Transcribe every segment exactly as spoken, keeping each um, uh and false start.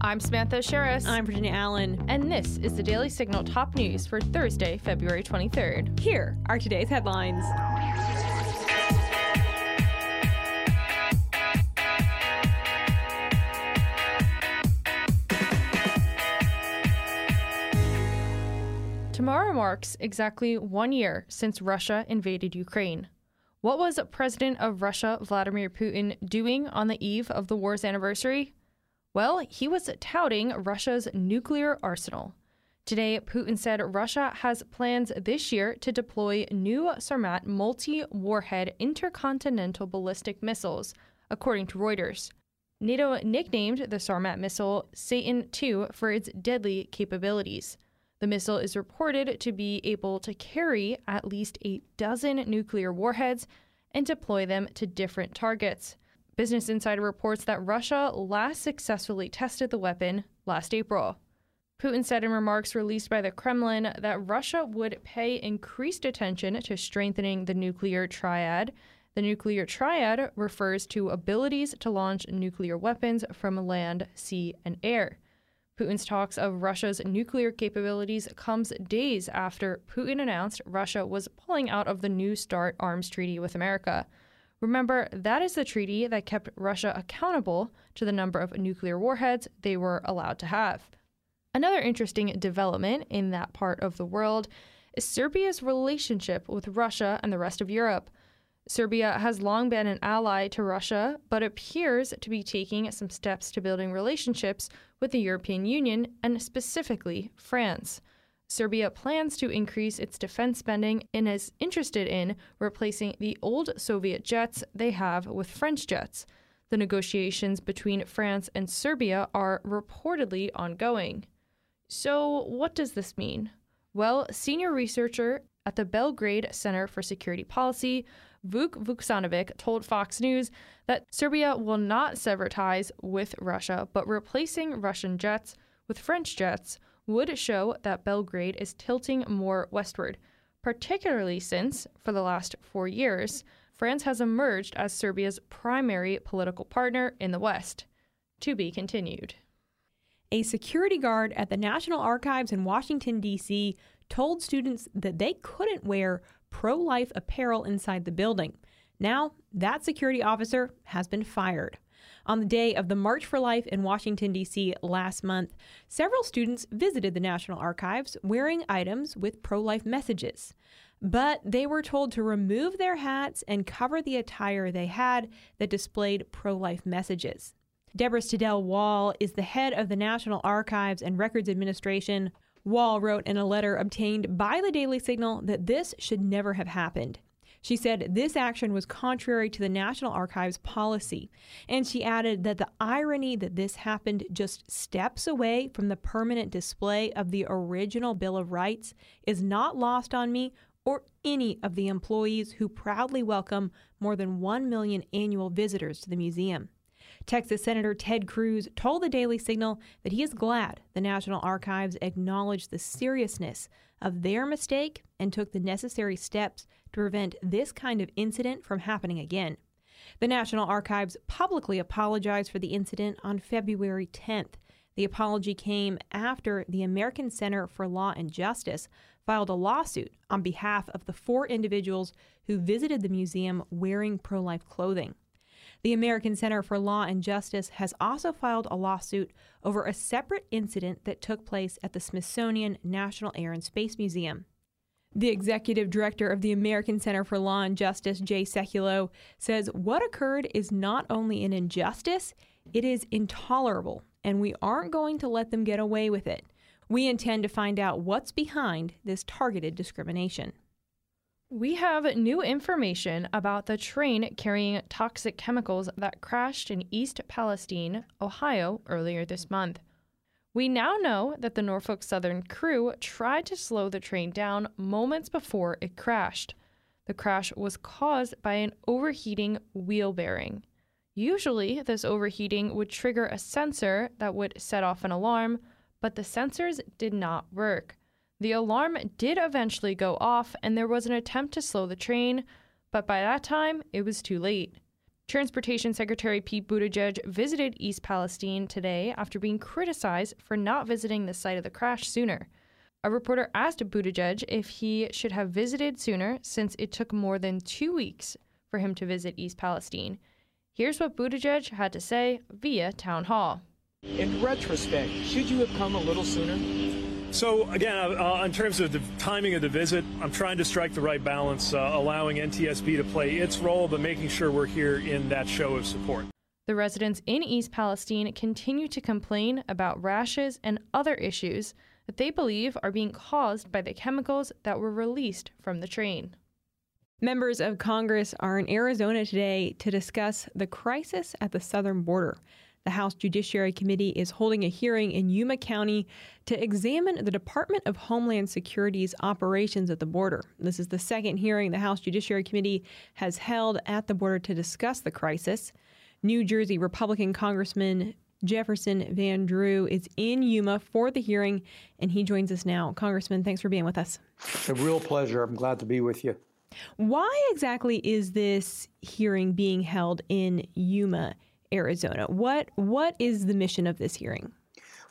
I'm Samantha Aschieris. I'm Virginia Allen. And this is the Daily Signal Top News for Thursday, February twenty-third. Here are today's headlines. Tomorrow marks exactly one year since Russia invaded Ukraine. What was President of Russia Vladimir Putin doing on the eve of the war's anniversary? Well, he was touting Russia's nuclear arsenal. Today, Putin said Russia has plans this year to deploy new Sarmat multi-warhead intercontinental ballistic missiles, according to Reuters. NATO nicknamed the Sarmat missile Satan two for its deadly capabilities. The missile is reported to be able to carry at least a dozen nuclear warheads and deploy them to different targets. Business Insider reports that Russia last successfully tested the weapon last April. Putin said in remarks released by the Kremlin that Russia would pay increased attention to strengthening the nuclear triad. The nuclear triad refers to abilities to launch nuclear weapons from land, sea, and air. Putin's talks of Russia's nuclear capabilities comes days after Putin announced Russia was pulling out of the New START arms treaty with America. Remember, that is the treaty that kept Russia accountable to the number of nuclear warheads they were allowed to have. Another interesting development in that part of the world is Serbia's relationship with Russia and the rest of Europe. Serbia has long been an ally to Russia, but appears to be taking some steps to building relationships with the European Union and specifically France. Serbia plans to increase its defense spending and is interested in replacing the old Soviet jets they have with French jets. The negotiations between France and Serbia are reportedly ongoing. So what does this mean? Well, senior researcher at the Belgrade Center for Security Policy, Vuk Vuksanovic, told Fox News that Serbia will not sever ties with Russia, but replacing Russian jets with French jets would show that Belgrade is tilting more westward, particularly since, for the last four years, France has emerged as Serbia's primary political partner in the West. To be continued. A security guard at the National Archives in Washington, D C told students that they couldn't wear pro-life apparel inside the building. Now, that security officer has been fired. On the day of the March for Life in Washington, D C last month, several students visited the National Archives wearing items with pro-life messages. But they were told to remove their hats and cover the attire they had that displayed pro-life messages. Deborah Stedell Wall is the head of the National Archives and Records Administration. Wall wrote in a letter obtained by the Daily Signal that this should never have happened. She said this action was contrary to the National Archives policy, and she added that the irony that this happened just steps away from the permanent display of the original Bill of Rights is not lost on me or any of the employees who proudly welcome more than one million annual visitors to the museum. Texas Senator Ted Cruz told the Daily Signal that he is glad the National Archives acknowledged the seriousness of their mistake and took the necessary steps to prevent this kind of incident from happening again. The National Archives publicly apologized for the incident on February tenth. The apology came after the American Center for Law and Justice filed a lawsuit on behalf of the four individuals who visited the museum wearing pro-life clothing. The American Center for Law and Justice has also filed a lawsuit over a separate incident that took place at the Smithsonian National Air and Space Museum. The executive director of the American Center for Law and Justice, Jay Sekulow, says what occurred is not only an injustice, it is intolerable, and we aren't going to let them get away with it. We intend to find out what's behind this targeted discrimination. We have new information about the train carrying toxic chemicals that crashed in East Palestine, Ohio, earlier this month. We now know that the Norfolk Southern crew tried to slow the train down moments before it crashed. The crash was caused by an overheating wheel bearing. Usually, this overheating would trigger a sensor that would set off an alarm, but the sensors did not work. The alarm did eventually go off, and there was an attempt to slow the train, but by that time, it was too late. Transportation Secretary Pete Buttigieg visited East Palestine today after being criticized for not visiting the site of the crash sooner. A reporter asked Buttigieg if he should have visited sooner since it took more than two weeks for him to visit East Palestine. Here's what Buttigieg had to say via town hall. In retrospect, should you have come a little sooner? So, again, uh, in terms of the timing of the visit, I'm trying to strike the right balance, uh, allowing N T S B to play its role, but making sure we're here in that show of support. The residents in East Palestine continue to complain about rashes and other issues that they believe are being caused by the chemicals that were released from the train. Members of Congress are in Arizona today to discuss the crisis at the southern border. The House Judiciary Committee is holding a hearing in Yuma County to examine the Department of Homeland Security's operations at the border. This is the second hearing the House Judiciary Committee has held at the border to discuss the crisis. New Jersey Republican Congressman Jefferson Van Drew is in Yuma for the hearing, and he joins us now. Congressman, thanks for being with us. It's a real pleasure. I'm glad to be with you. Why exactly is this hearing being held in Yuma, Arizona? What what is the mission of this hearing?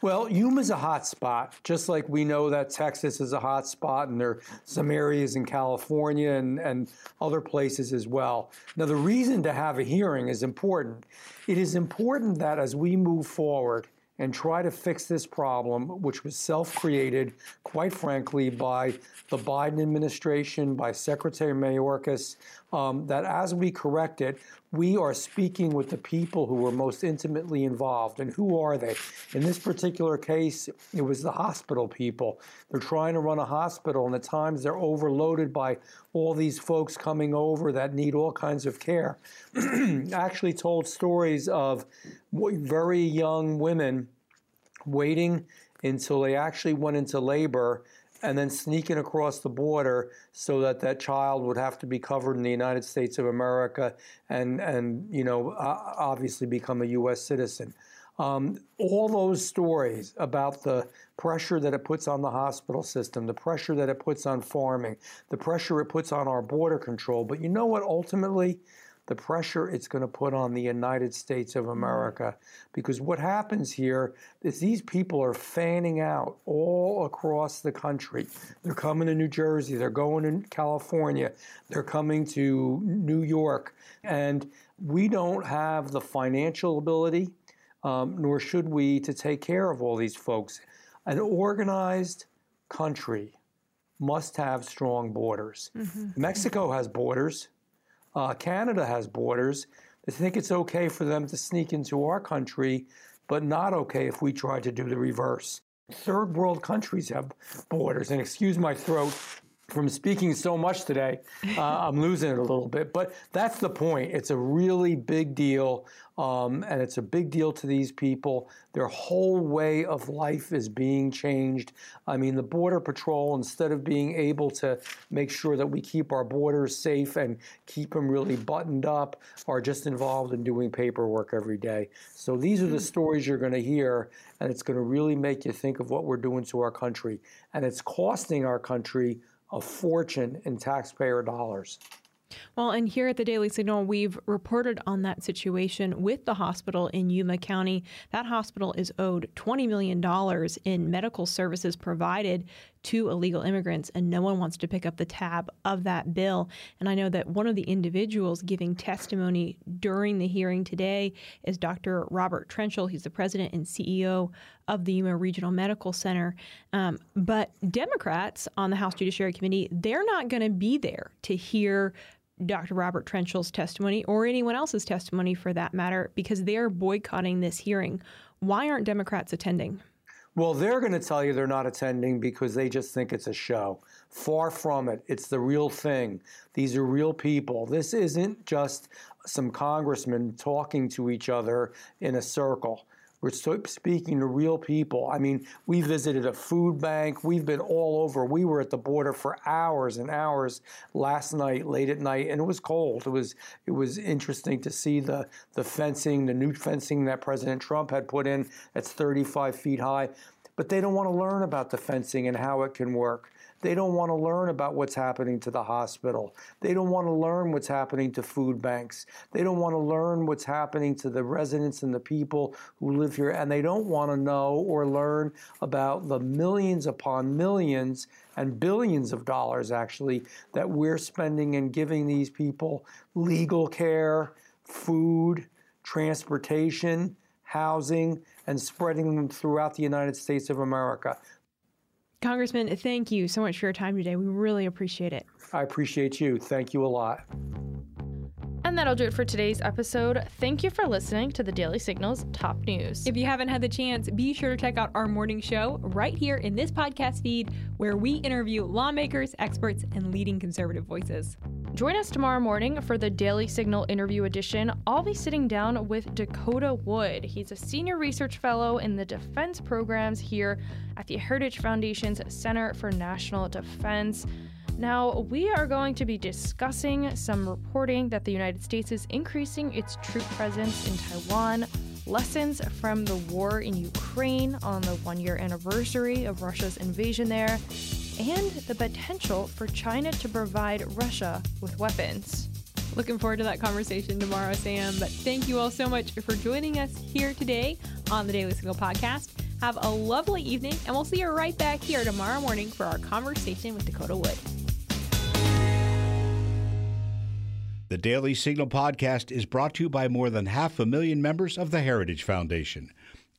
Well, Yuma's a hot spot, just like we know that Texas is a hot spot, and there are some areas in California and, and other places as well. Now, the reason to have a hearing is important. It is important that as we move forward and try to fix this problem, which was self-created, quite frankly, by the Biden administration, by Secretary Mayorkas, um, that as we correct it, we are speaking with the people who were most intimately involved. And who are they? In this particular case, it was the hospital people. They're trying to run a hospital, and at times they're overloaded by all these folks coming over that need all kinds of care. Actually told stories of very young women waiting until they actually went into labor and then sneaking across the border so that that child would have to be covered in the United States of America and, and you know, uh, obviously become a U S citizen. Um, all those stories about the pressure that it puts on the hospital system, the pressure that it puts on farming, the pressure it puts on our border control. But you know what, ultimately, the pressure it's going to put on the United States of America. Because what happens here is these people are fanning out all across the country. They're coming to New Jersey. They're going to California. They're coming to New York. And we don't have the financial ability, um, nor should we, to take care of all these folks. An organized country must have strong borders. Mm-hmm. Mexico has borders. Uh, Canada has borders. They think it's okay for them to sneak into our country, but not okay if we try to do the reverse. Third world countries have borders. And excuse my throat from speaking so much today. Uh, I'm losing it a little bit. But that's the point. It's a really big deal, um, and it's a big deal to these people. Their whole way of life is being changed. I mean, the Border Patrol, instead of being able to make sure that we keep our borders safe and keep them really buttoned up, are just involved in doing paperwork every day. So these are the stories you're going to hear, and it's going to really make you think of what we're doing to our country. And it's costing our country a fortune in taxpayer dollars. Well, and here at the Daily Signal, we've reported on that situation with the hospital in Yuma County. That hospital is owed twenty million dollars in medical services provided to illegal immigrants, and no one wants to pick up the tab of that bill. And I know that one of the individuals giving testimony during the hearing today is Doctor Robert Trenchell. He's the president and C E O of the Yuma Regional Medical Center. Um, but Democrats on the House Judiciary Committee, they're not going to be there to hear Doctor Robert Trenchell's testimony or anyone else's testimony for that matter, because they're boycotting this hearing. Why aren't Democrats attending? Well, they're going to tell you they're not attending because they just think it's a show. Far from it. It's the real thing. These are real people. This isn't just some congressmen talking to each other in a circle. We're speaking to real people. I mean, we visited a food bank. We've been all over. We were at the border for hours and hours last night, late at night, and it was cold. It was it was interesting to see the, the fencing, the new fencing that President Trump had put in. That's thirty-five feet high. But they don't want to learn about the fencing and how it can work. They don't want to learn about what's happening to the hospital. They don't want to learn what's happening to food banks. They don't want to learn what's happening to the residents and the people who live here. And they don't want to know or learn about the millions upon millions and billions of dollars, actually, that we're spending and giving these people legal care, food, transportation, housing, and spreading them throughout the United States of America. Congressman, thank you so much for your time today. We really appreciate it. I appreciate you. Thank you a lot. And that'll do it for today's episode. Thank you for listening to The Daily Signal's Top News. If you haven't had the chance, be sure to check out our morning show right here in this podcast feed, where we interview lawmakers, experts, and leading conservative voices. Join us tomorrow morning for the Daily Signal interview edition. I'll be sitting down with Dakota Wood. He's a senior research fellow in the defense programs here at the Heritage Foundation's Center for National Defense. Now, we are going to be discussing some reporting that the United States is increasing its troop presence in Taiwan, lessons from the war in Ukraine on the one-year anniversary of Russia's invasion there, and the potential for China to provide Russia with weapons. Looking forward to that conversation tomorrow, Sam. But thank you all so much for joining us here today on the Daily Signal podcast. Have a lovely evening, and we'll see you right back here tomorrow morning for our conversation with Dakota Wood. The Daily Signal podcast is brought to you by more than half a million members of the Heritage Foundation.